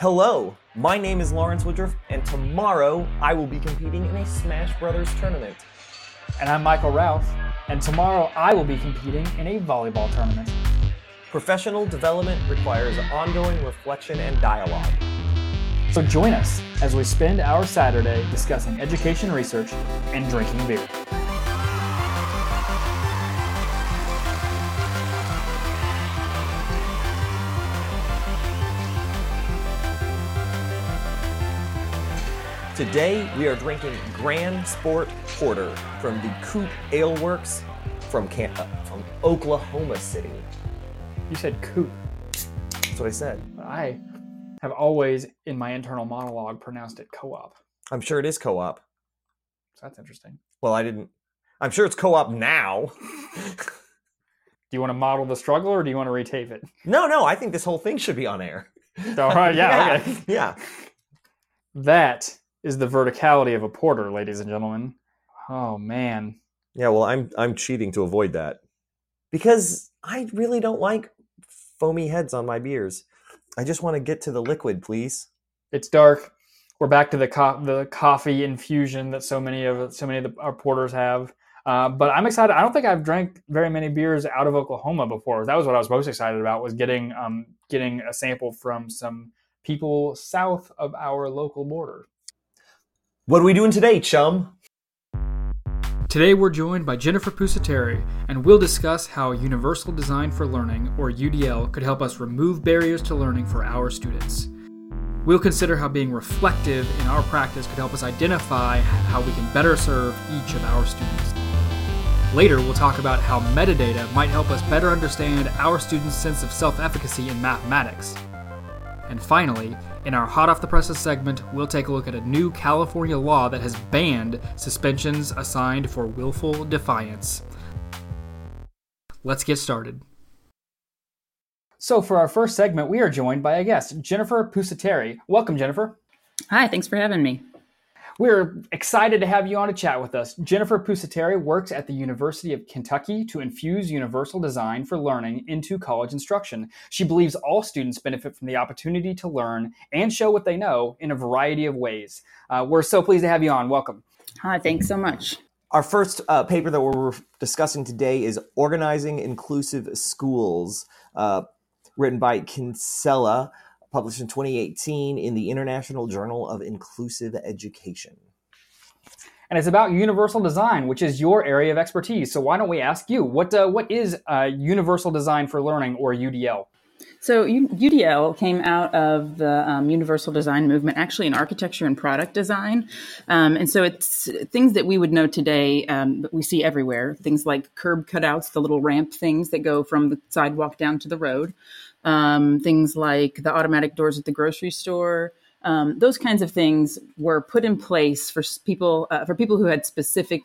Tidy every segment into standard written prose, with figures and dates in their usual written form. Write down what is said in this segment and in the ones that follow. Hello, my name is Lawrence Woodruff, and tomorrow I will be competing in a Smash Brothers tournament. And I'm Michael Routh, and tomorrow I will be competing in a volleyball tournament. Professional development requires ongoing reflection and dialogue. So join us as we spend our Saturday discussing education research and drinking beer. Today, we are drinking Grand Sport Porter from the Coop Ale Works from Oklahoma City. You said Coop. That's what I said. I have always, in my internal monologue, pronounced it co-op. I'm sure it is co-op. So that's interesting. Well, I didn't. I'm sure it's co-op now. Do you want to model the struggle, or do you want to retape it? No, I think this whole thing should be on air. Okay. Yeah. That is the verticality of a porter, ladies and gentlemen. Oh, man. Yeah, well, I'm cheating to avoid that. Because I really don't like foamy heads on my beers. I just want to get to the liquid, please. It's dark. We're back to the coffee infusion that so many of our porters have. But I'm excited. I don't think I've drank very many beers out of Oklahoma before. That was what I was most excited about, was getting a sample from some people south of our local border. What are we doing today, chum? Today we're joined by Jennifer Pusateri, and we'll discuss how Universal Design for Learning, or UDL, could help us remove barriers to learning for our students. We'll consider how being reflective in our practice could help us identify how we can better serve each of our students. Later, we'll talk about how metadata might help us better understand our students' sense of self-efficacy in mathematics. And finally, in our Hot Off the Presses segment, we'll take a look at a new California law that has banned suspensions assigned for willful defiance. Let's get started. So for our first segment, we are joined by a guest, Jennifer Pusateri. Welcome, Jennifer. Hi, thanks for having me. We're excited to have you on to chat with us. Jennifer Pusateri works at the University of Kentucky to infuse universal design for learning into college instruction. She believes all students benefit from the opportunity to learn and show what they know in a variety of ways. We're so pleased to have you on. Welcome. Hi, thanks so much. Our first paper that we're discussing today is Organizing Inclusive Schools, written by Kinsella, published in 2018 in the International Journal of Inclusive Education. And it's about universal design, which is your area of expertise. So why don't we ask you, what is Universal Design for Learning, or UDL? So UDL came out of the universal design movement, actually in architecture and product design. And so it's things that we would know today that we see everywhere, things like curb cutouts, the little ramp things that go from the sidewalk down to the road. Things like the automatic doors at the grocery store, those kinds of things were put in place for people who had specific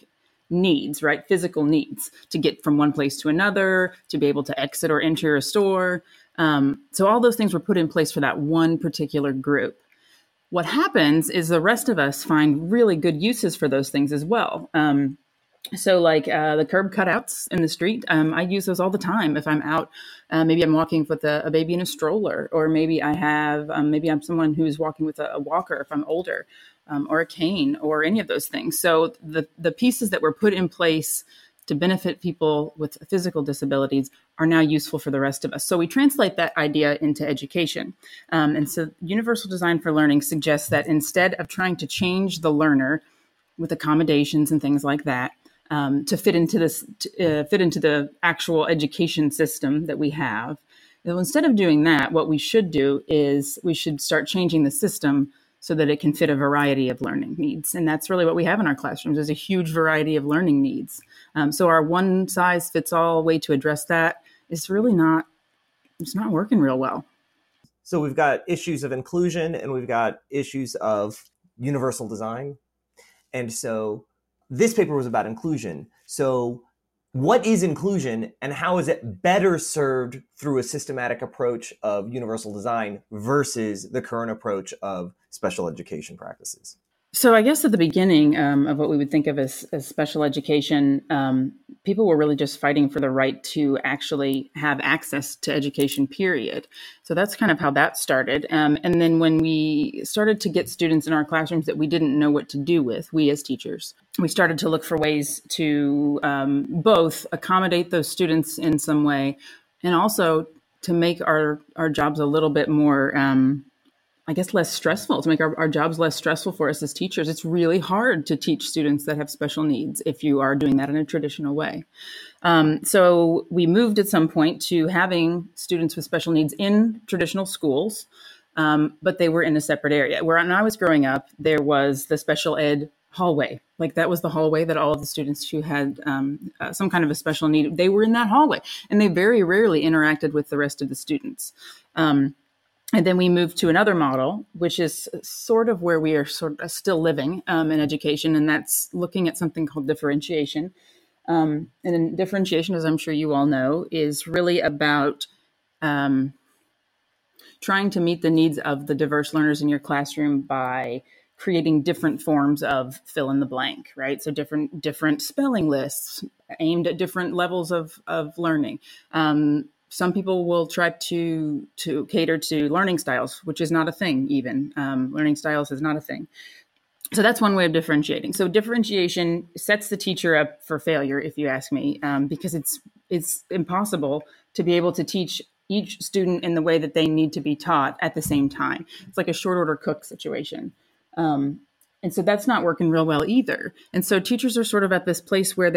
needs, right? Physical needs to get from one place to another, to be able to exit or enter a store. So all those things were put in place for that one particular group. What happens is the rest of us find really good uses for those things as well. So like the curb cutouts in the street, I use those all the time. If I'm out, maybe I'm walking with a baby in a stroller, or maybe I have, maybe I'm someone who's walking with a walker if I'm older, or a cane, or any of those things. So the pieces that were put in place to benefit people with physical disabilities are now useful for the rest of us. So we translate that idea into education. And so Universal Design for Learning suggests that instead of trying to change the learner with accommodations and things like that, to fit into this, fit into the actual education system that we have. So instead of doing that, what we should do is we should start changing the system so that it can fit a variety of learning needs. And that's really what we have in our classrooms. There's a huge variety of learning needs. So our one size fits all way to address that is really not, it's not working real well. So we've got issues of inclusion, and we've got issues of universal design. And so this paper was about inclusion. So what is inclusion, and how is it better served through a systematic approach of universal design versus the current approach of special education practices? So I guess at the beginning of what we would think of as special education, people were really just fighting for the right to actually have access to education, period. So that's kind of how that started. And then when we started to get students in our classrooms that we didn't know what to do with, we as teachers, we started to look for ways to both accommodate those students in some way and also to make our jobs a little bit more less stressful, to make our jobs less stressful for us as teachers. It's really hard to teach students that have special needs if you are doing that in a traditional way. So we moved at some point to having students with special needs in traditional schools, but they were in a separate area. When I was growing up, there was the special ed hallway. Like that was the hallway that all of the students who had some kind of a special need, they were in that hallway. And they very rarely interacted with the rest of the students. And then we moved to another model, which is sort of where we are sort of still living in education, and that's looking at something called differentiation. And differentiation, as I'm sure you all know, is really about trying to meet the needs of the diverse learners in your classroom by creating different forms of fill in the blank, right? So different spelling lists aimed at different levels of learning. Some people will try to cater to learning styles, which is not a thing even. Learning styles is not a thing. So that's one way of differentiating. So differentiation sets the teacher up for failure, if you ask me, because it's impossible to be able to teach each student in the way that they need to be taught at the same time. It's like a short order cook situation. And so that's not working real well either. And so teachers are sort of at this place where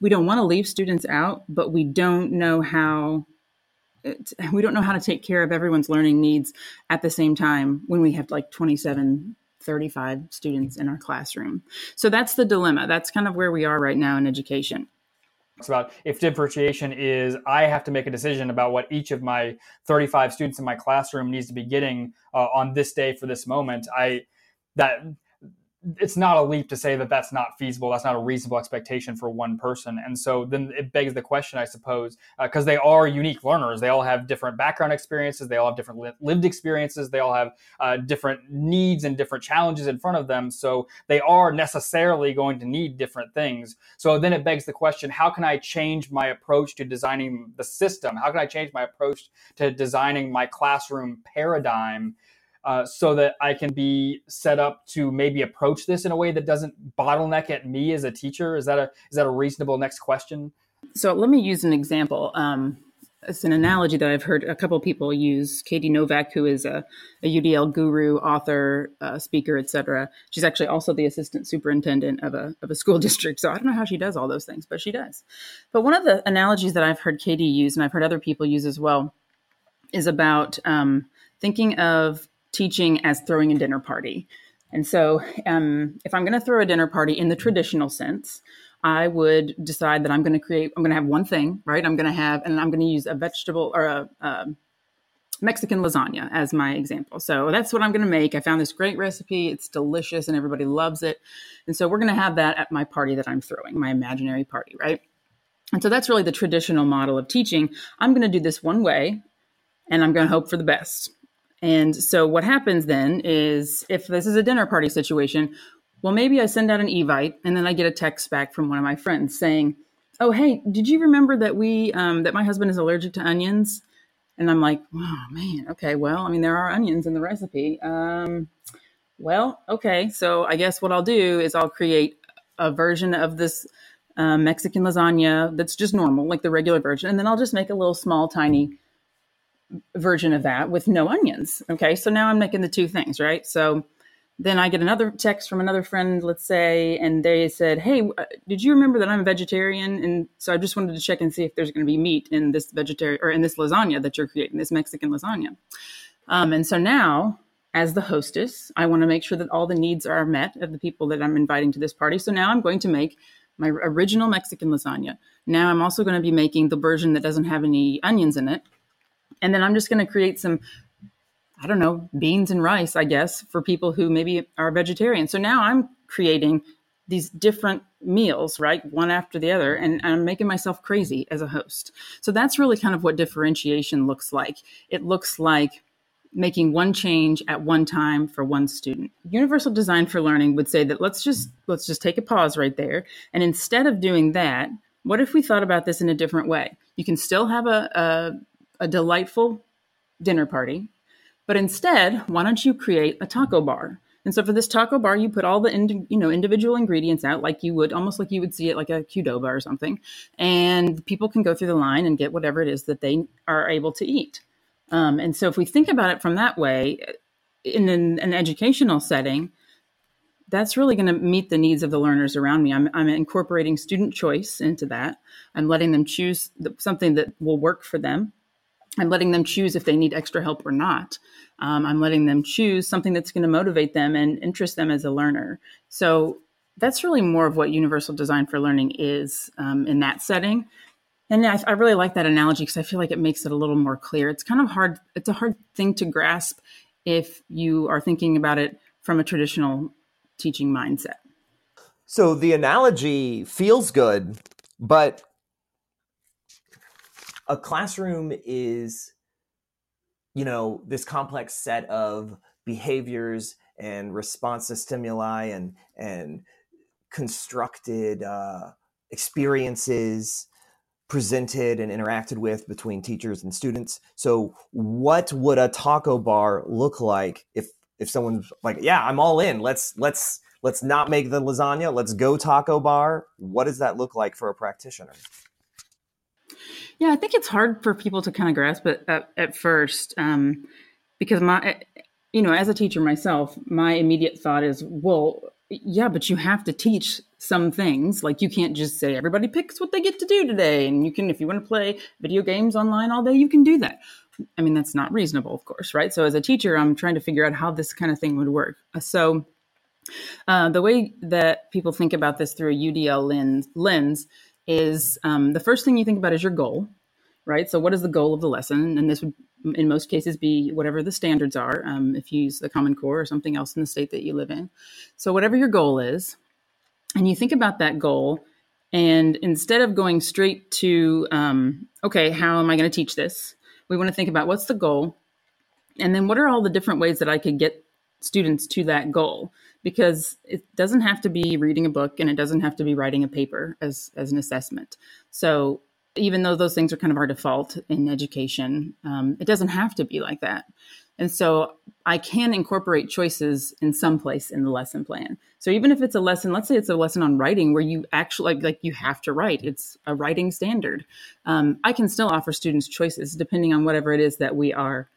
we don't want to leave students out, but we don't know how to take care of everyone's learning needs at the same time when we have like 27, 35 students in our classroom. So that's the dilemma. That's kind of where we are right now in education. It's about if differentiation is I have to make a decision about what each of my 35 students in my classroom needs to be getting on this day for this moment. It's not a leap to say that that's not feasible. That's not a reasonable expectation for one person. And so then it begs the question, I suppose, because they are unique learners. They all have different background experiences. They all have different lived experiences. They all have different needs and different challenges in front of them. So they are necessarily going to need different things. So then it begs the question, how can I change my approach to designing the system? How can I change my approach to designing my classroom paradigm? So that I can be set up to maybe approach this in a way that doesn't bottleneck at me as a teacher? Is that a reasonable next question? So let me use an example. It's an analogy that I've heard a couple people use. Katie Novak, who is a UDL guru, author, speaker, etc. She's actually also the assistant superintendent of a school district. So I don't know how she does all those things, but she does. But one of the analogies that I've heard Katie use, and I've heard other people use as well, is about thinking of teaching as throwing a dinner party. And so if I'm going to throw a dinner party in the traditional sense, I would decide that I'm going to have one thing, right? I'm going to use a vegetable or a Mexican lasagna as my example. So that's what I'm going to make. I found this great recipe. It's delicious and everybody loves it. And so we're going to have that at my party that I'm throwing, my imaginary party, right? And so that's really the traditional model of teaching. I'm going to do this one way and I'm going to hope for the best. And so what happens then is, if this is a dinner party situation, well, maybe I send out an Evite and then I get a text back from one of my friends saying, oh, hey, did you remember that that my husband is allergic to onions? And I'm like, oh, man, okay, well, I mean, there are onions in the recipe. So I guess what I'll do is I'll create a version of this Mexican lasagna that's just normal, like the regular version, and then I'll just make a little small, tiny version of that with no onions. Okay. So now I'm making the two things, right? So then I get another text from another friend, let's say, and they said, hey, did you remember that I'm a vegetarian? And so I just wanted to check and see if there's going to be meat in this in this lasagna that you're creating, this Mexican lasagna. And so now as the hostess, I want to make sure that all the needs are met of the people that I'm inviting to this party. So now I'm going to make my original Mexican lasagna. Now I'm also going to be making the version that doesn't have any onions in it. And then I'm just going to create some, I don't know, beans and rice, I guess, for people who maybe are vegetarian. So now I'm creating these different meals, right? One after the other, and I'm making myself crazy as a host. So that's really kind of what differentiation looks like. It looks like making one change at one time for one student. Universal Design for Learning would say that let's just take a pause right there. And instead of doing that, what if we thought about this in a different way? You can still have a delightful dinner party, but instead, why don't you create a taco bar? And so for this taco bar, you put all the individual ingredients out like you would, almost like you would see it like a Qdoba or something. And people can go through the line and get whatever it is that they are able to eat. And so if we think about it from that way, in an educational setting, that's really going to meet the needs of the learners around me. I'm incorporating student choice into that. I'm letting them choose something that will work for them. I'm letting them choose if they need extra help or not. I'm letting them choose something that's going to motivate them and interest them as a learner. So that's really more of what Universal Design for Learning is in that setting. And I really like that analogy because I feel like it makes it a little more clear. It's kind of hard. It's a hard thing to grasp if you are thinking about it from a traditional teaching mindset. So the analogy feels good, but a classroom is, this complex set of behaviors and response to stimuli and constructed experiences presented and interacted with between teachers and students. So what would a taco bar look like if someone's like, yeah, I'm all in. Let's not make the lasagna. Let's go taco bar. What does that look like for a practitioner? Yeah, I think it's hard for people to kind of grasp it at first because as a teacher myself, my immediate thought is, well, yeah, but you have to teach some things. Like you can't just say everybody picks what they get to do today. And you can, if you want to play video games online all day, you can do that. I mean, that's not reasonable, of course, right? So as a teacher, I'm trying to figure out how this kind of thing would work. So the way that people think about this through a UDL lens is the first thing you think about is your goal, right? So what is the goal of the lesson? And this would, in most cases, be whatever the standards are, if you use the Common Core or something else in the state that you live in. So whatever your goal is, and you think about that goal, and instead of going straight to, okay, how am I going to teach this? We want to think about what's the goal, and then what are all the different ways that I could get students to that goal? Because it doesn't have to be reading a book, and it doesn't have to be writing a paper as an assessment. So even though those things are kind of our default in education, it doesn't have to be like that. And so I can incorporate choices in some place in the lesson plan. So even if it's a lesson, let's say it's a lesson on writing where you actually like you have to write, it's a writing standard. I can still offer students choices depending on whatever it is that we are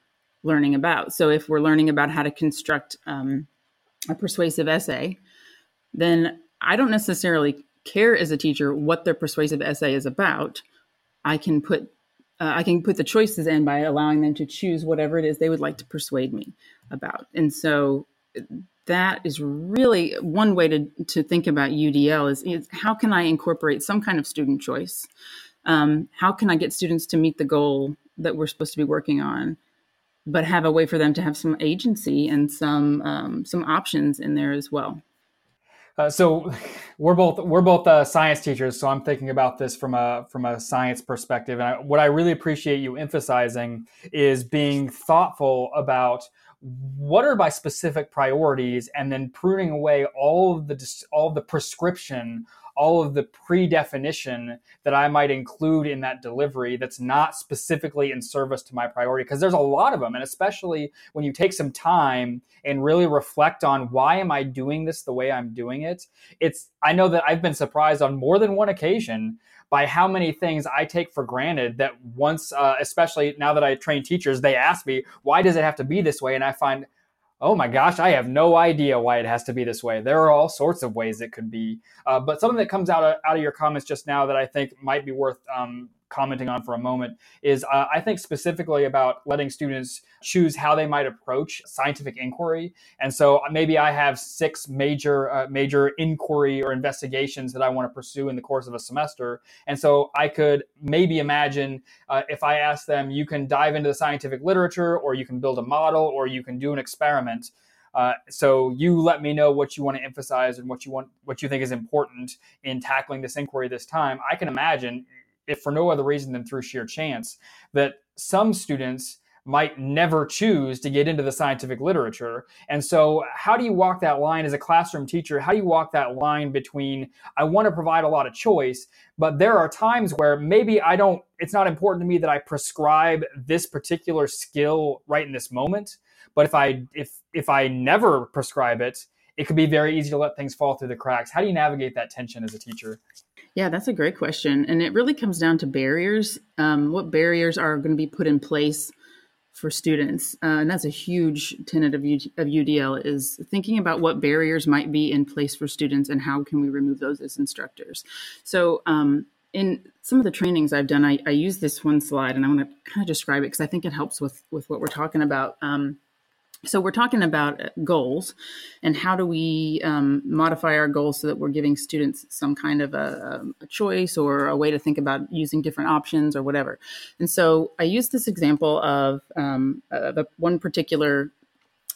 learning about. So if we're learning about how to construct a persuasive essay, then I don't necessarily care as a teacher what their persuasive essay is about. I can put the choices in by allowing them to choose whatever it is they would like to persuade me about. And so that is really one way to think about UDL is how can I incorporate some kind of student choice? How can I get students to meet the goal that we're supposed to be working on, but have a way for them to have some agency and some options in there as well? So we're both science teachers, so I'm thinking about this from a science perspective. And what I really appreciate you emphasizing is being thoughtful about what are my specific priorities, and then pruning away all of the prescription, all of the predefinition that I might include in that delivery that's not specifically in service to my priority, because there's a lot of them. And especially when you take some time and really reflect on why am I doing this the way I'm doing it? I know that I've been surprised on more than one occasion by how many things I take for granted that once, especially now that I train teachers, they ask me, why does it have to be this way? And I find, oh my gosh, I have no idea why it has to be this way. There are all sorts of ways it could be. But something that comes out of your comments just now that I think might be worth commenting on for a moment is I think specifically about letting students choose how they might approach scientific inquiry. And so maybe I have 6 major inquiry or investigations that I want to pursue in the course of a semester. And so I could maybe imagine if I ask them, you can dive into the scientific literature, or you can build a model, or you can do an experiment. So you let me know what you want to emphasize and what you think is important in tackling this inquiry this time. I can imagine, if for no other reason than through sheer chance, that some students might never choose to get into the scientific literature. And so how do you walk that line as a classroom teacher? How do you walk that line between, I want to provide a lot of choice, but there are times where maybe I don't, it's not important to me that I prescribe this particular skill right in this moment. But if I never prescribe it, it could be very easy to let things fall through the cracks. How do you navigate that tension as a teacher? Yeah, that's a great question. And it really comes down to barriers. What barriers are going to be put in place for students? And that's a huge tenet of UDL, is thinking about what barriers might be in place for students and how can we remove those as instructors. So in some of the trainings I've done, I use this one slide, and I want to kind of describe it because I think it helps with what we're talking about. So we're talking about goals, and how do we modify our goals so that we're giving students some kind of a choice or a way to think about using different options or whatever. And so I use this example of one particular,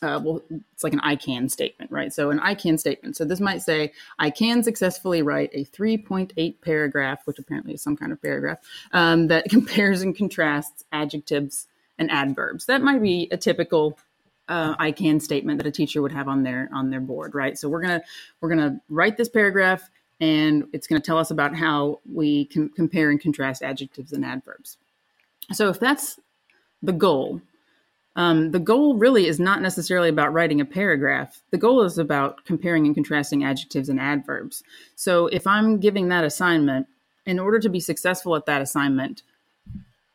it's like an I can statement, right? So an I can statement. So this might say, I can successfully write a 3.8 paragraph, which apparently is some kind of paragraph, that compares and contrasts adjectives and adverbs. That might be a typical I can statement that a teacher would have on their board, right? So we're gonna write this paragraph, and it's gonna tell us about how we can compare and contrast adjectives and adverbs. So if that's the goal really is not necessarily about writing a paragraph. The goal is about comparing and contrasting adjectives and adverbs. So if I'm giving that assignment, in order to be successful at that assignment,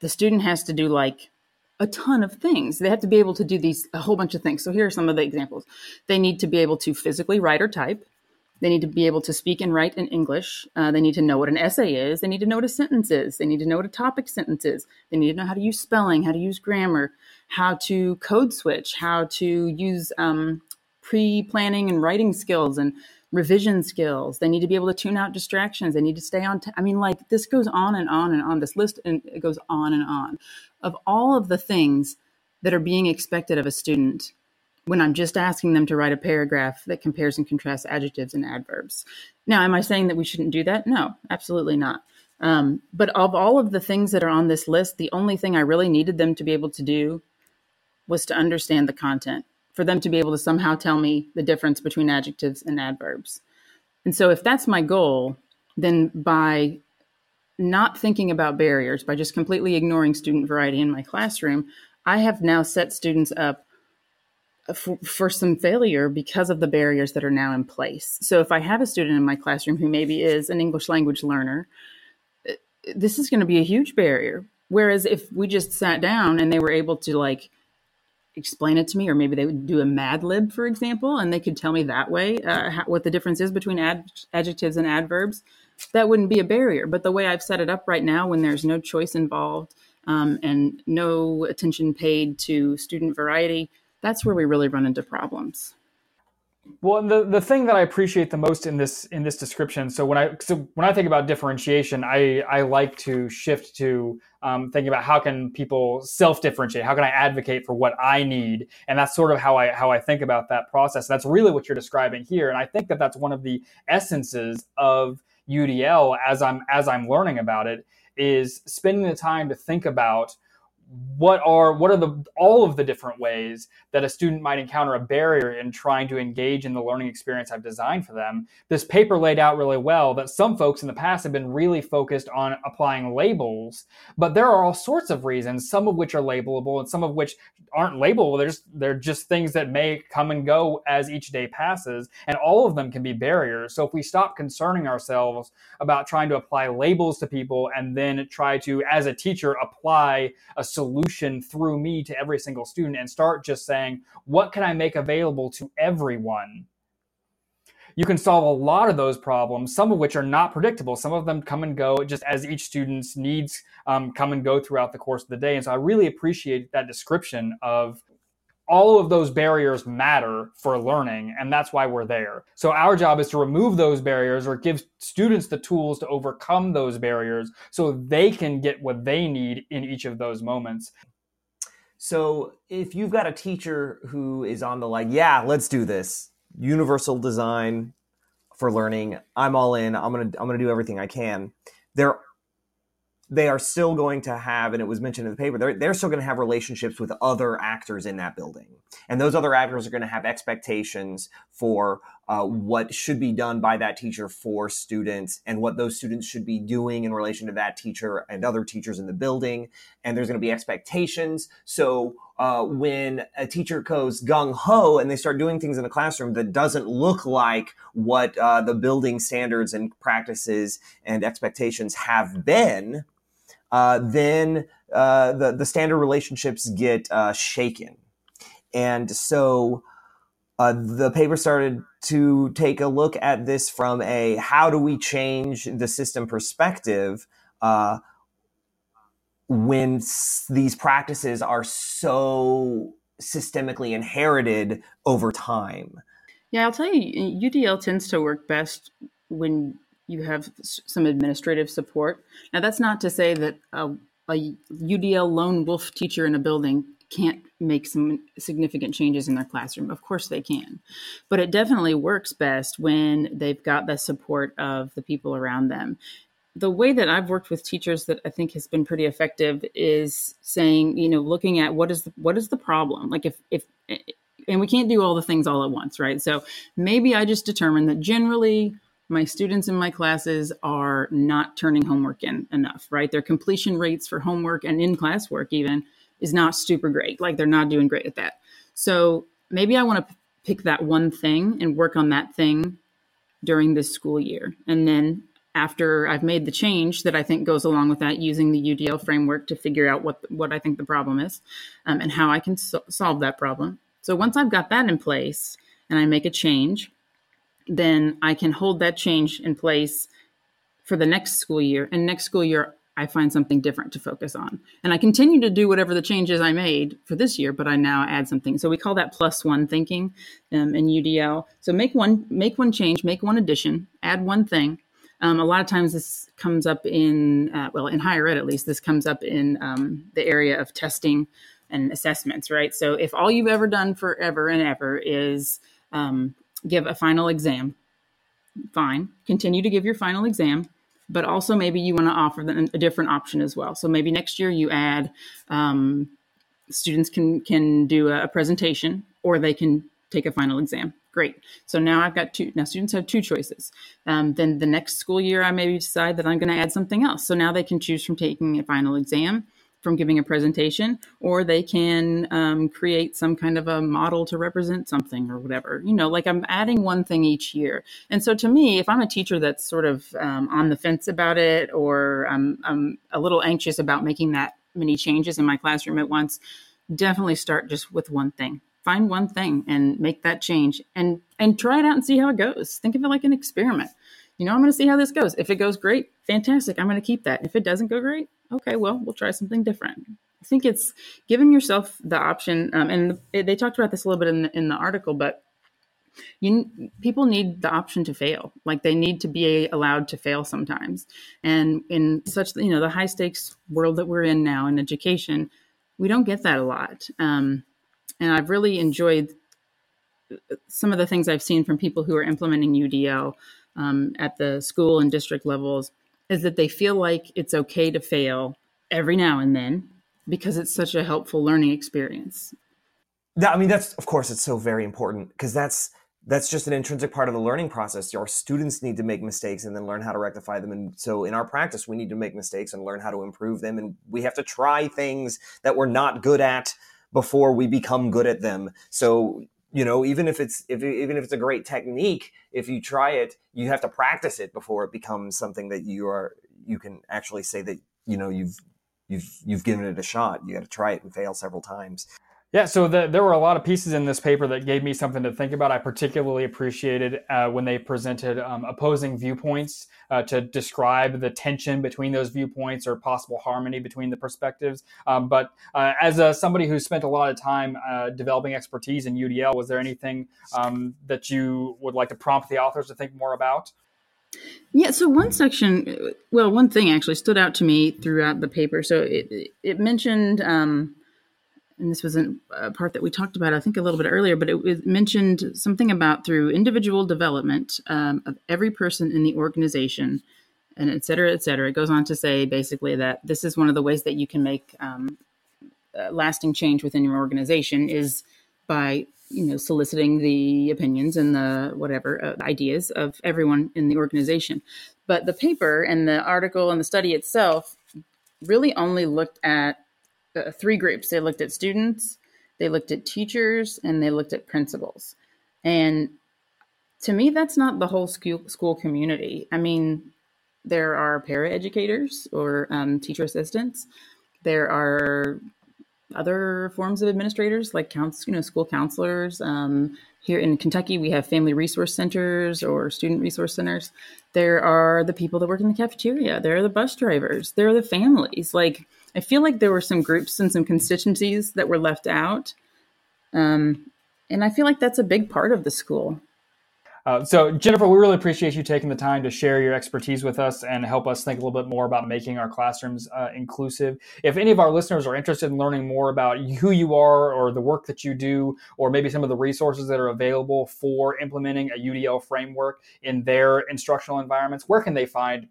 the student has to do like a ton of things. They have to be able to do a whole bunch of things. So here are some of the examples. They need to be able to physically write or type. They need to be able to speak and write in English. They need to know what an essay is. They need to know what a sentence is. They need to know what a topic sentence is. They need to know how to use spelling, how to use grammar, how to code switch, how to use pre-planning and writing skills and revision skills. They need to be able to tune out distractions. They need to stay on. This goes on and on and on. This list, and it goes on and on. Of all of the things that are being expected of a student when I'm just asking them to write a paragraph that compares and contrasts adjectives and adverbs. Now, am I saying that we shouldn't do that? No, absolutely not. But of all of the things that are on this list, the only thing I really needed them to be able to do was to understand the content, for them to be able to somehow tell me the difference between adjectives and adverbs. And so if that's my goal, then by not thinking about barriers, by just completely ignoring student variety in my classroom, I have now set students up for some failure because of the barriers that are now in place. So if I have a student in my classroom who maybe is an English language learner, this is going to be a huge barrier. Whereas if we just sat down and they were able to explain it to me, or maybe they would do a Mad Lib, for example, and they could tell me that way what the difference is between adjectives and adverbs, that wouldn't be a barrier. But the way I've set it up right now, when there's no choice involved and no attention paid to student variety, that's where we really run into problems. Well, the thing that I appreciate the most in this description, so when I think about differentiation, I like to shift to thinking about how can people self-differentiate? How can I advocate for what I need? And that's sort of how I think about that process. That's really what you're describing here. And I think that that's one of the essences of UDL as I'm learning about it, is spending the time to think about what are all of the different ways that a student might encounter a barrier in trying to engage in the learning experience I've designed for them. This paper laid out really well that some folks in the past have been really focused on applying labels, but there are all sorts of reasons, some of which are labelable and some of which aren't labelable. They're just things that may come and go as each day passes, and all of them can be barriers. So if we stop concerning ourselves about trying to apply labels to people and then try to, as a teacher, apply a solution through me to every single student, and start just saying, what can I make available to everyone? You can solve a lot of those problems, some of which are not predictable. Some of them come and go just as each student's needs come and go throughout the course of the day. And so I really appreciate that description of all of those barriers matter for learning, and that's why we're there. So our job is to remove those barriers or give students the tools to overcome those barriers so they can get what they need in each of those moments. So if you've got a teacher who is on the let's do this, universal design for learning, I'm all in, I'm gonna do everything I can. There they are still going to have, and it was mentioned in the paper, they're still going to have relationships with other actors in that building. And those other actors are going to have expectations for what should be done by that teacher for students and what those students should be doing in relation to that teacher and other teachers in the building. And there's going to be expectations. So when a teacher goes gung-ho and they start doing things in the classroom that doesn't look like what the building standards and practices and expectations have been, then the standard relationships get shaken. And so the paper started to take a look at this from a how do we change the system perspective when these practices are so systemically inherited over time. Yeah, I'll tell you, UDL tends to work best when you have some administrative support. Now, that's not to say that a UDL lone wolf teacher in a building can't make some significant changes in their classroom. Of course they can. But it definitely works best when they've got the support of the people around them. The way that I've worked with teachers that I think has been pretty effective is saying, you know, looking at what is the problem? Like if and we can't do all the things all at once, right? So maybe I just determined that generally my students in my classes are not turning homework in enough, right? Their completion rates for homework and in-class work even is not super great. Like they're not doing great at that. So maybe I want to pick that one thing and work on that thing during this school year. And then after I've made the change that I think goes along with that, using the UDL framework to figure out what I think the problem is and how I can solve that problem. So once I've got that in place and I make a change, then I can hold that change in place for the next school year. And next school year, I find something different to focus on. And I continue to do whatever the changes I made for this year, but I now add something. So we call that plus one thinking in UDL. So make one change, make one addition, add one thing. A lot of times this comes up in higher ed, at least, this comes up in the area of testing and assessments, right? So if all you've ever done forever and ever is give a final exam, fine. Continue to give your final exam, but also maybe you want to offer them a different option as well. So maybe next year you add students can do a presentation or they can take a final exam. Great. So now I've got two. Now students have two choices. Then the next school year, I maybe decide that I'm going to add something else. So now they can choose from taking a final exam, from giving a presentation, or they can create some kind of a model to represent something or whatever. You know, like I'm adding one thing each year. And so to me, if I'm a teacher that's sort of on the fence about it, or I'm a little anxious about making that many changes in my classroom at once, definitely start just with one thing. Find one thing and make that change and try it out and see how it goes. Think of it like an experiment. You know, I'm going to see how this goes. If it goes great, fantastic. I'm going to keep that. If it doesn't go great, okay, well, we'll try something different. I think it's giving yourself the option. They talked about this a little bit in the article, but people need the option to fail. Like they need to be allowed to fail sometimes. And in such, you know, the high stakes world that we're in now in education, we don't get that a lot. And I've really enjoyed some of the things I've seen from people who are implementing UDL at the school and district levels, is that they feel like it's okay to fail every now and then because it's such a helpful learning experience. I mean, that's, of course, it's so very important because that's just an intrinsic part of the learning process. Our students need to make mistakes and then learn how to rectify them. And so in our practice, we need to make mistakes and learn how to improve them. And we have to try things that we're not good at before we become good at them. So, you know, even if it's a great technique, if you try it, you have to practice it before it becomes something that you can actually say that, you know, you've given it a shot. You got to try it and fail several times. Yeah. So there were a lot of pieces in this paper that gave me something to think about. I particularly appreciated when they presented opposing viewpoints to describe the tension between those viewpoints or possible harmony between the perspectives. But as somebody who spent a lot of time developing expertise in UDL, was there anything that you would like to prompt the authors to think more about? Yeah, so one thing actually stood out to me throughout the paper. So it mentioned... and this was a part that we talked about, I think, a little bit earlier, but it mentioned something about through individual development of every person in the organization, and et cetera, et cetera. It goes on to say basically that this is one of the ways that you can make lasting change within your organization is by, you know, soliciting the opinions and the ideas of everyone in the organization. But the paper and the article and the study itself really only looked at three groups. They looked at students, they looked at teachers, and they looked at principals. And to me, that's not the whole school community. I mean, there are paraeducators or teacher assistants. There are other forms of administrators like school counselors. Here in Kentucky, we have family resource centers or student resource centers. There are the people that work in the cafeteria. There are the bus drivers. There are the families. Like, I feel like there were some groups and some constituencies that were left out. And I feel like that's a big part of the school. So Jennifer, we really appreciate you taking the time to share your expertise with us and help us think a little bit more about making our classrooms inclusive. If any of our listeners are interested in learning more about who you are or the work that you do, or maybe some of the resources that are available for implementing a UDL framework in their instructional environments, where can they find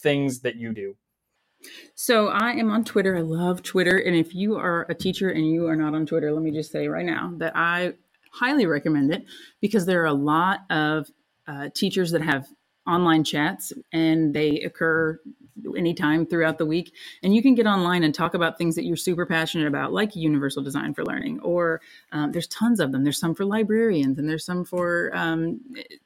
things that you do? So I am on Twitter. I love Twitter. And if you are a teacher and you are not on Twitter, let me just say right now that I highly recommend it, because there are a lot of teachers that have online chats, and they occur anytime throughout the week. And you can get online and talk about things that you're super passionate about, like Universal Design for Learning, or there's tons of them. There's some for librarians, and there's some for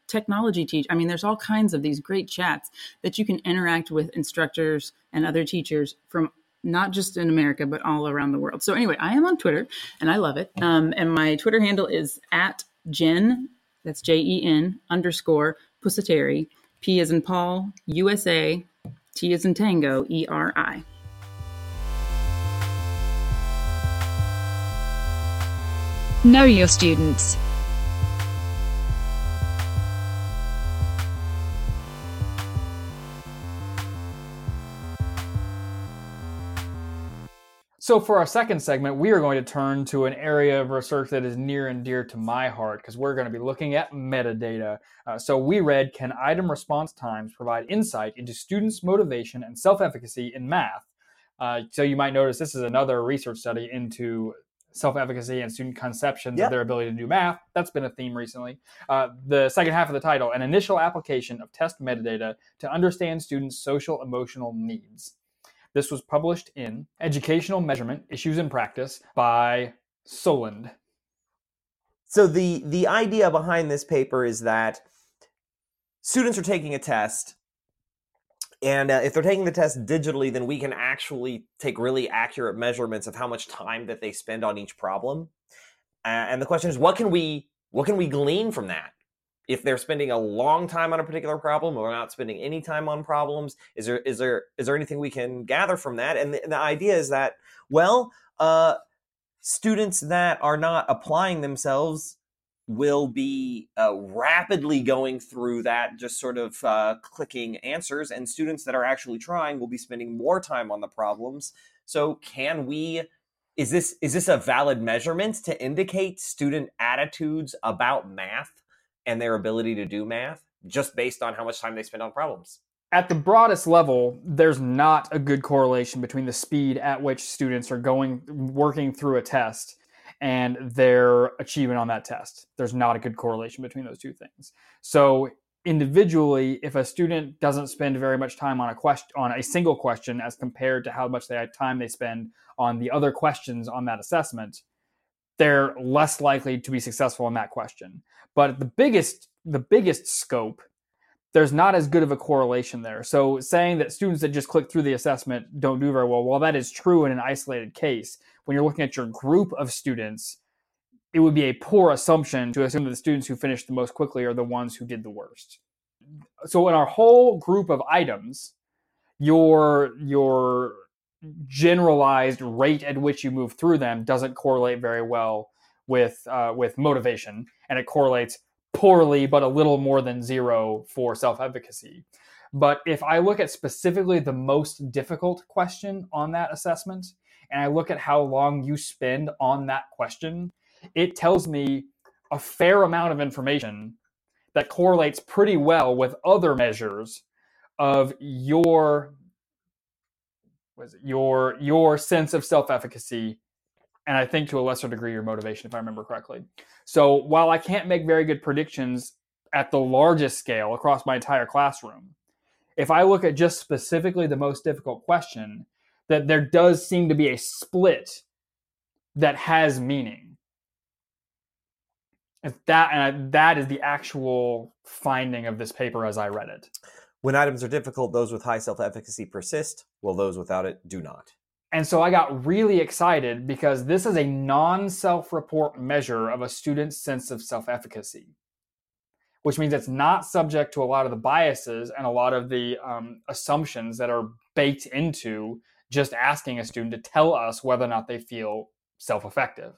technology teachers. I mean, there's all kinds of these great chats that you can interact with instructors and other teachers from not just in America, but all around the world. So anyway, I am on Twitter and I love it. And my Twitter handle is @Jen, that's Jen _ Pusateri, P as in Paul, USA, T as in Tango, ERI. Know your students. So for our second segment, we are going to turn to an area of research that is near and dear to my heart, because we're going to be looking at metadata. So we read, can item response times provide insight into students' motivation and self-efficacy in math? So you might notice this is another research study into self-efficacy and student conceptions of their ability to do math. That's been a theme recently. The second half of the title, an initial application of test metadata to understand students' social emotional needs. This was published in Educational Measurement Issues in Practice by Soland. So the idea behind this paper is that students are taking a test, and if they're taking the test digitally, then we can actually take really accurate measurements of how much time that they spend on each problem. And the question is, what can we glean from that? If they're spending a long time on a particular problem or not spending any time on problems, is there anything we can gather from that? And the idea is that, well, students that are not applying themselves will be rapidly going through that, just sort of clicking answers, and students that are actually trying will be spending more time on the problems. So is this a valid measurement to indicate student attitudes about math and their ability to do math, just based on how much time they spend on problems? At the broadest level, there's not a good correlation between the speed at which students are working through a test and their achievement on that test. There's not a good correlation between those two things. So individually, if a student doesn't spend very much time on a single question as compared to how much time they spend on the other questions on that assessment, they're less likely to be successful in that question. But the biggest scope, there's not as good of a correlation there. So saying that students that just click through the assessment don't do very well, while that is true in an isolated case, when you're looking at your group of students, it would be a poor assumption to assume that the students who finished the most quickly are the ones who did the worst. So in our whole group of items, your generalized rate at which you move through them doesn't correlate very well with motivation, and it correlates poorly, but a little more than zero for self-efficacy. But if I look at specifically the most difficult question on that assessment, and I look at how long you spend on that question, it tells me a fair amount of information that correlates pretty well with other measures of your sense of self-efficacy, and I think to a lesser degree your motivation, if I remember correctly. So while I can't make very good predictions at the largest scale across my entire classroom, if I look at just specifically the most difficult question, that there does seem to be a split that has meaning. That is the actual finding of this paper as I read it. When items are difficult, those with high self-efficacy persist, while those without it do not. And so I got really excited because this is a non-self-report measure of a student's sense of self-efficacy, which means it's not subject to a lot of the biases and a lot of the assumptions that are baked into just asking a student to tell us whether or not they feel self-effective.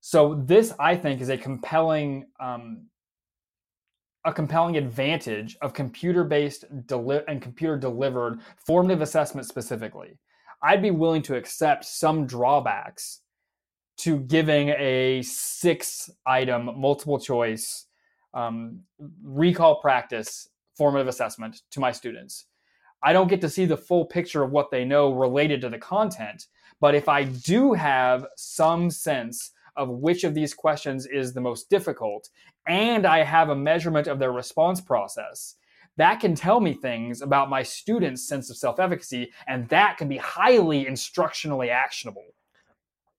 So this, I think, is a compelling advantage of computer-based and computer-delivered formative assessment specifically. I'd be willing to accept some drawbacks to giving a 6-item multiple-choice recall practice formative assessment to my students. I don't get to see the full picture of what they know related to the content, but if I do have some sense of which of these questions is the most difficult, and I have a measurement of their response process, that can tell me things about my students' sense of self-efficacy, and that can be highly instructionally actionable.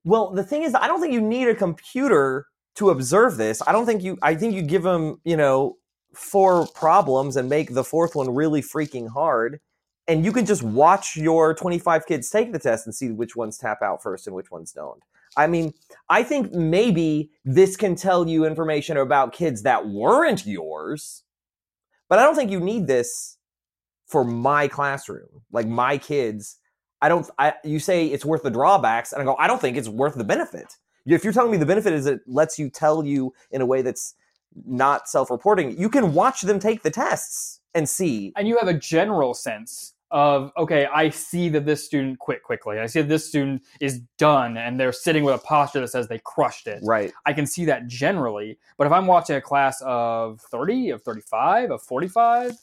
Well, the thing is, I don't think you need a computer to observe this. I think you give them, 4 problems and make the 4th one really freaking hard, and you can just watch your 25 kids take the test and see which ones tap out first and which ones don't. I mean, I think maybe this can tell you information about kids that weren't yours, but I don't think you need this for my classroom, like my kids. You say it's worth the drawbacks, and I go, I don't think it's worth the benefit. If you're telling me the benefit is it lets you tell you in a way that's not self-reporting, you can watch them take the tests and see. And you have a general sense of, okay, I see that this student quit quickly. I see that this student is done and they're sitting with a posture that says they crushed it. Right. I can see that generally, but if I'm watching a class of 30, of 35, of 45,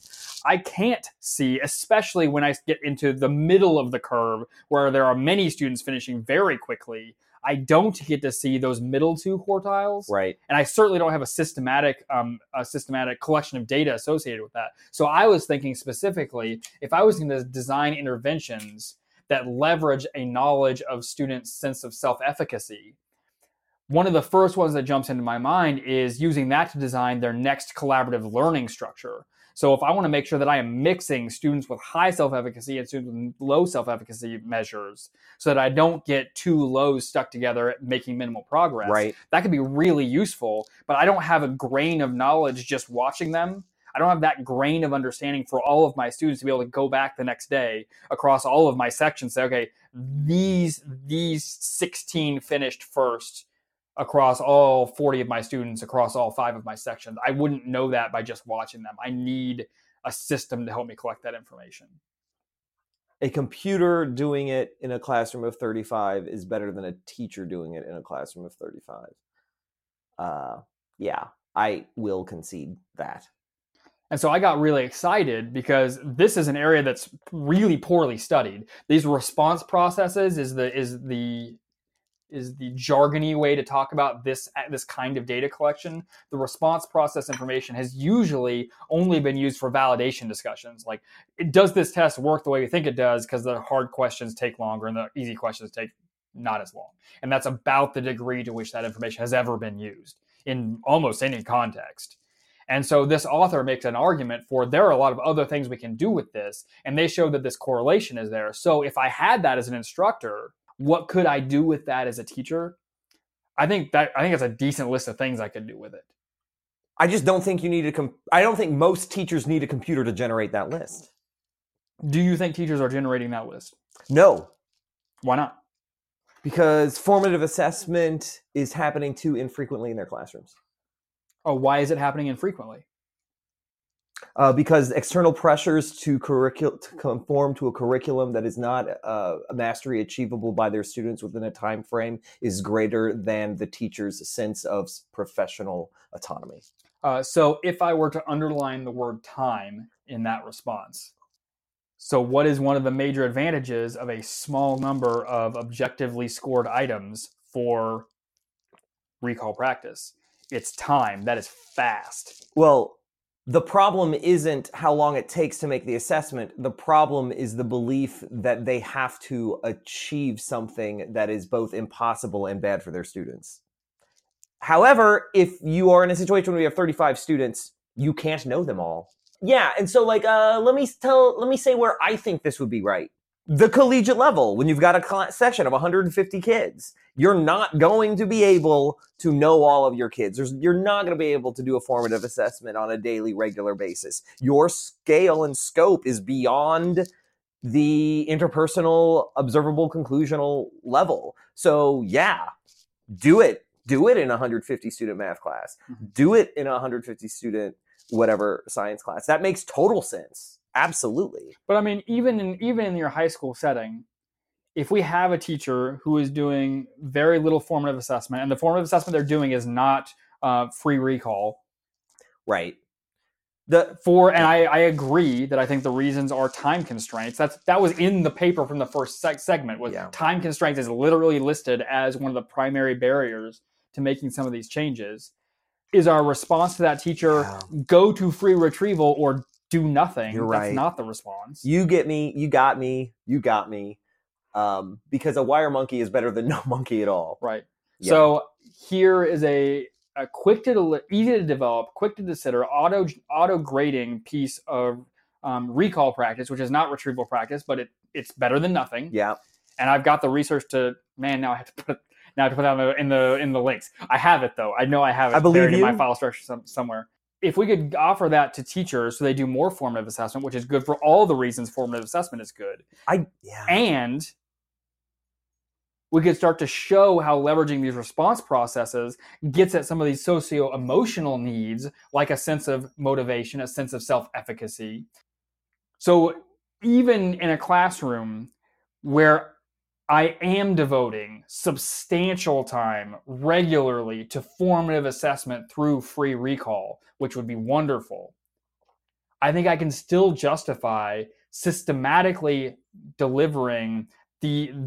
I can't see, especially when I get into the middle of the curve where there are many students finishing very quickly. I don't get to see those middle 2 quartiles. Right. And I certainly don't have a systematic collection of data associated with that. So I was thinking specifically, if I was going to design interventions that leverage a knowledge of students' sense of self-efficacy, one of the first ones that jumps into my mind is using that to design their next collaborative learning structure. So if I want to make sure that I am mixing students with high self-efficacy and students with low self-efficacy measures so that I don't get 2 lows stuck together making minimal progress, right, that could be really useful, but I don't have a grain of knowledge just watching them. I don't have that grain of understanding for all of my students to be able to go back the next day across all of my sections and say, okay, these 16 finished first across all 40 of my students, across all 5 of my sections. I wouldn't know that by just watching them. I need a system to help me collect that information. A computer doing it in a classroom of 35 is better than a teacher doing it in a classroom of 35. Yeah, I will concede that. And so I got really excited because this is an area that's really poorly studied. These response processes is the jargony way to talk about this kind of data collection. The response process information has usually only been used for validation discussions. Like, does this test work the way we think it does? Because the hard questions take longer and the easy questions take not as long. And that's about the degree to which that information has ever been used in almost any context. And so this author makes an argument for there are a lot of other things we can do with this. And they show that this correlation is there. So if I had that as an instructor, what could I do with that as a teacher? I think it's a decent list of things I could do with it. I just don't think you need I don't think most teachers need a computer to generate that list. Do you think teachers are generating that list? No. Why not? Because formative assessment is happening too infrequently in their classrooms. Oh, why is it happening infrequently? Because external pressures to conform to a curriculum that is not a mastery achievable by their students within a time frame is greater than the teacher's sense of professional autonomy. So if I were to underline the word time, in that response. So what is one of the major advantages of a small number of objectively scored items for recall practice? It's time. That is fast. Well, the problem isn't how long it takes to make the assessment. The problem is the belief that they have to achieve something that is both impossible and bad for their students. However, if you are in a situation where you have 35 students, you can't know them all. Yeah, and so like, let me say where I think this would be right. The collegiate level, when you've got a session of 150 kids, you're not going to be able to know all of your kids. You're not going to be able to do a formative assessment on a daily, regular basis. Your scale and scope is beyond the interpersonal, observable, conclusional level. So yeah, do it. Do it in a 150-student math class. Do it in a 150-student whatever science class. That makes total sense. Absolutely. But I mean, even in your high school setting, if we have a teacher who is doing very little formative assessment, and the formative assessment they're doing is not free recall. Right. I agree that I think the reasons are time constraints. That was in the paper from the first segment. Time constraints is literally listed as one of the primary barriers to making some of these changes. Is our response to that teacher go to free retrieval or do nothing? You're right. That's not the response. You get me. You got me. Because a wire monkey is better than no monkey at all. Right. Yeah. So here is a quick to easy to develop, quick to consider auto grading piece of recall practice, which is not retrieval practice, but it's better than nothing. Yeah. And I've got the research to now I have to put that in the links. I have it though. I know I have it buried in my file structure somewhere. If we could offer that to teachers so they do more formative assessment, which is good for all the reasons formative assessment is good. And we could start to show how leveraging these response processes gets at some of these socio-emotional needs, like a sense of motivation, a sense of self-efficacy. So even in a classroom where I am devoting substantial time regularly to formative assessment through free recall, which would be wonderful, I think I can still justify systematically delivering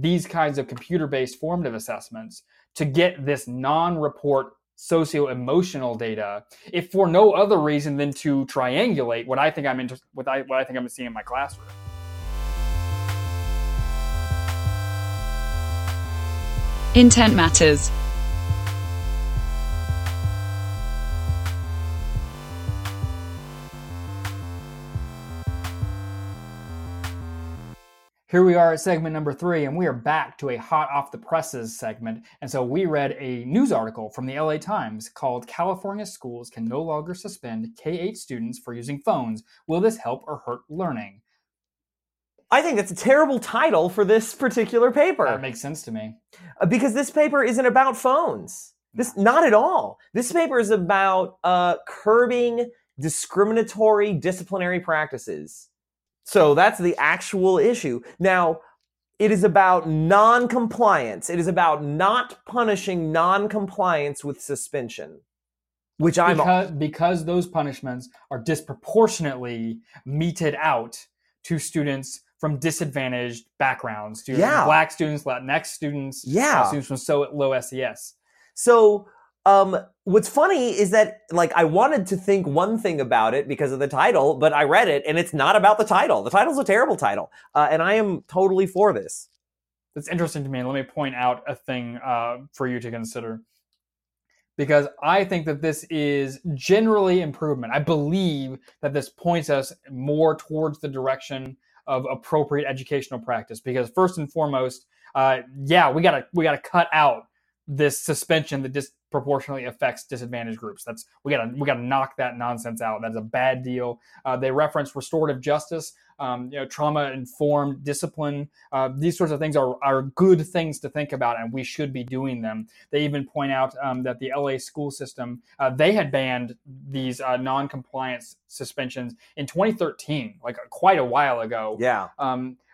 these kinds of computer-based formative assessments to get this non-report socio-emotional data, if for no other reason than to triangulate what I think I'm seeing in my classroom. Intent matters. Here we are at segment number 3, and we are back to a hot off the presses segment. And so we read a news article from the LA Times called "California Schools Can No Longer Suspend K-8 Students for Using Phones. Will this help or hurt learning?" I think that's a terrible title for this particular paper. That makes sense to me. Because this paper isn't about phones. Not at all. This paper is about curbing discriminatory disciplinary practices. So that's the actual issue. Now, it is about non-compliance. It is about not punishing non-compliance with suspension, which I'm... Because those punishments are disproportionately meted out to students from disadvantaged backgrounds, Black students, Latinx students, students from so low SES. So... what's funny is that, like, I wanted to think one thing about it because of the title, but I read it and it's not about the title. The title's a terrible title. And I am totally for this. That's interesting to me. Let me point out a thing for you to consider, because I think that this is generally improvement. I believe that this points us more towards the direction of appropriate educational practice, because first and foremost, we gotta cut out this suspension that disproportionately affects disadvantaged groups. We gotta knock that nonsense out. That's a bad deal. They reference restorative justice, trauma-informed discipline. These sorts of things are good things to think about, and we should be doing them. They even point out that the LA school system, they had banned these non-compliance suspensions in 2013, like quite a while ago. Yeah.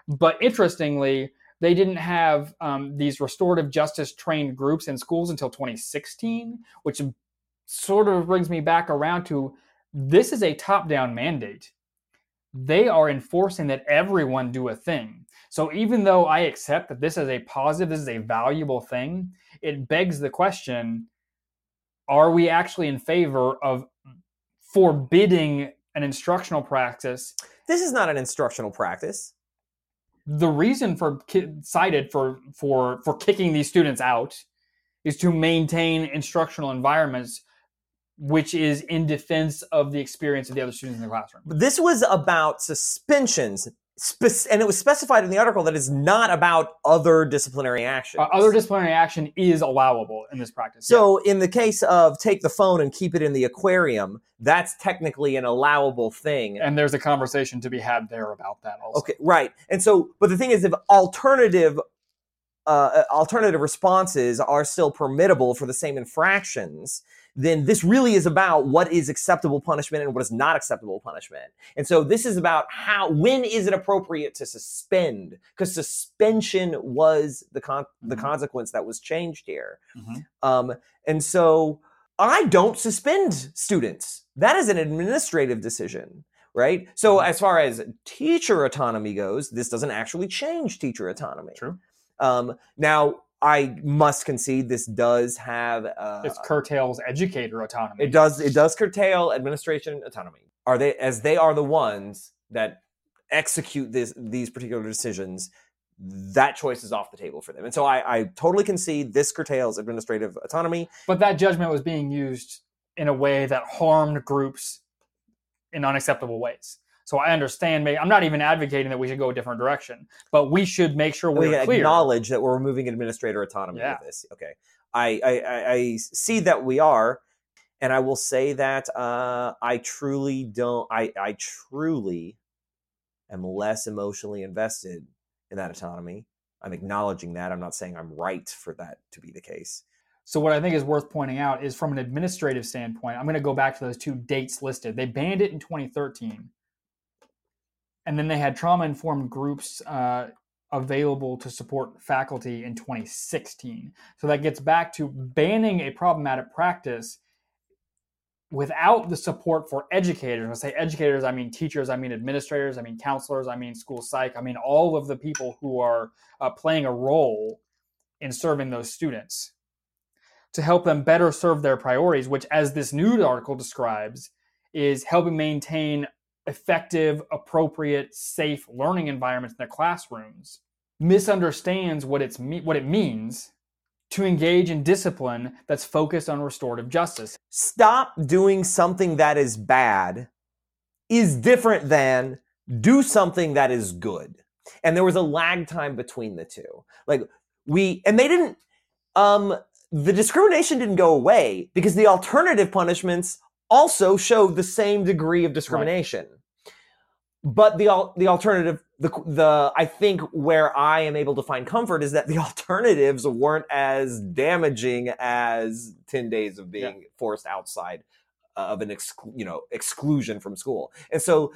But interestingly, they didn't have these restorative justice trained groups in schools until 2016, which sort of brings me back around to this is a top-down mandate. they are enforcing that everyone do a thing. So even though I accept that this is a positive, this is a valuable thing, it begs the question, are we actually in favor of forbidding an instructional practice? This is not an instructional practice. The reason cited for kicking these students out is to maintain instructional environments, which is in defense of the experience of the other students in the classroom. This was about suspensions, and it was specified in the article that it's not about other disciplinary action. Other disciplinary action is allowable in this practice. So yeah. In the case of take the phone and keep it in the aquarium, that's technically an allowable thing. And there's a conversation to be had there about that also. Okay, right. And so, but the thing is, if alternative responses are still permittable for the same infractions, then this really is about what is acceptable punishment and what is not acceptable punishment. And so this is about when is it appropriate to suspend? Because suspension was the consequence that was changed here. Mm-hmm. And so I don't suspend students. That is an administrative decision, right? So as far as teacher autonomy goes, this doesn't actually change teacher autonomy. True. Now, I must concede this does have... it curtails educator autonomy. It does curtail administration autonomy. As they are the ones that execute these particular decisions, that choice is off the table for them. And so I totally concede this curtails administrative autonomy. But that judgment was being used in a way that harmed groups in unacceptable ways. So I understand. I'm not even advocating that we should go a different direction, but we should make sure we're clear. Acknowledge that we're removing administrator autonomy with this. Okay, I see that we are, and I will say that I truly am less emotionally invested in that autonomy. I'm acknowledging that. I'm not saying I'm right for that to be the case. So what I think is worth pointing out is, from an administrative standpoint, I'm going to go back to those two dates listed. They banned it in 2013. And then they had trauma-informed groups available to support faculty in 2016. So that gets back to banning a problematic practice without the support for educators. When I say educators, I mean teachers, I mean administrators, I mean counselors, I mean school psych, I mean all of the people who are playing a role in serving those students to help them better serve their priorities, which, as this news article describes, is helping maintain effective, appropriate, safe learning environments in their classrooms, misunderstands what it means to engage in discipline that's focused on restorative justice. Stop doing something that is bad is different than do something that is good. And there was a lag time between the two. The discrimination didn't go away because the alternative punishments also showed the same degree of discrimination. Right. But the alternative, I think where I am able to find comfort is that the alternatives weren't as damaging as 10 days of being forced outside of an exclusion from school. And so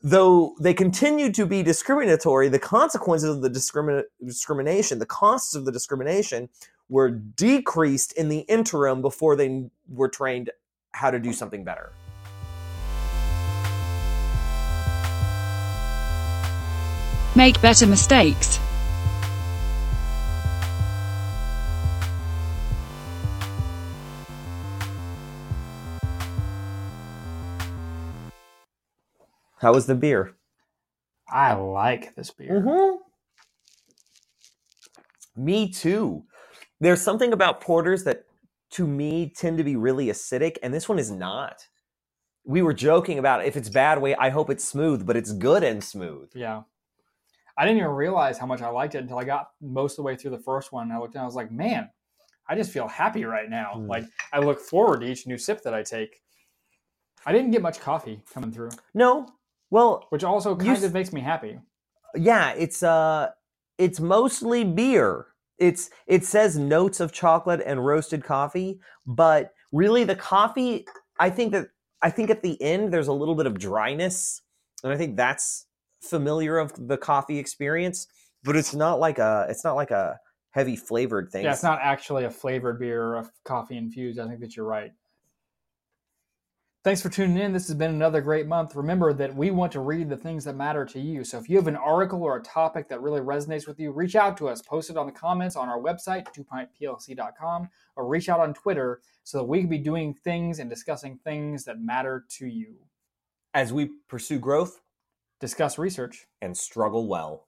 though they continued to be discriminatory, the consequences of the discrimination, the costs of the discrimination were decreased in the interim before they were trained how to do something better. Make better mistakes. How was the beer? I like this beer. Mm-hmm. Me too. There's something about porters that, to me, tend to be really acidic, and this one is not. We were joking about if it's bad way, I hope it's smooth, but it's good and smooth. Yeah. I didn't even realize how much I liked it until I got most of the way through the first one. I looked and I was like, man, I just feel happy right now. Mm. Like, I look forward to each new sip that I take. I didn't get much coffee coming through. No. Well, which also kind of makes me happy. Yeah, it's mostly beer. It says notes of chocolate and roasted coffee, but really the coffee, I think at the end there's a little bit of dryness, and I think that's familiar of the coffee experience, but it's not like a heavy flavored thing. Yeah, it's not actually a flavored beer or a coffee infused. I think that you're right. Thanks for tuning in. This has been another great month. Remember that we want to read the things that matter to you. So if you have an article or a topic that really resonates with you, reach out to us. Post it on the comments on our website, twopintplc.com, or reach out on Twitter so that we can be doing things and discussing things that matter to you. As we pursue growth, discuss research, and struggle well.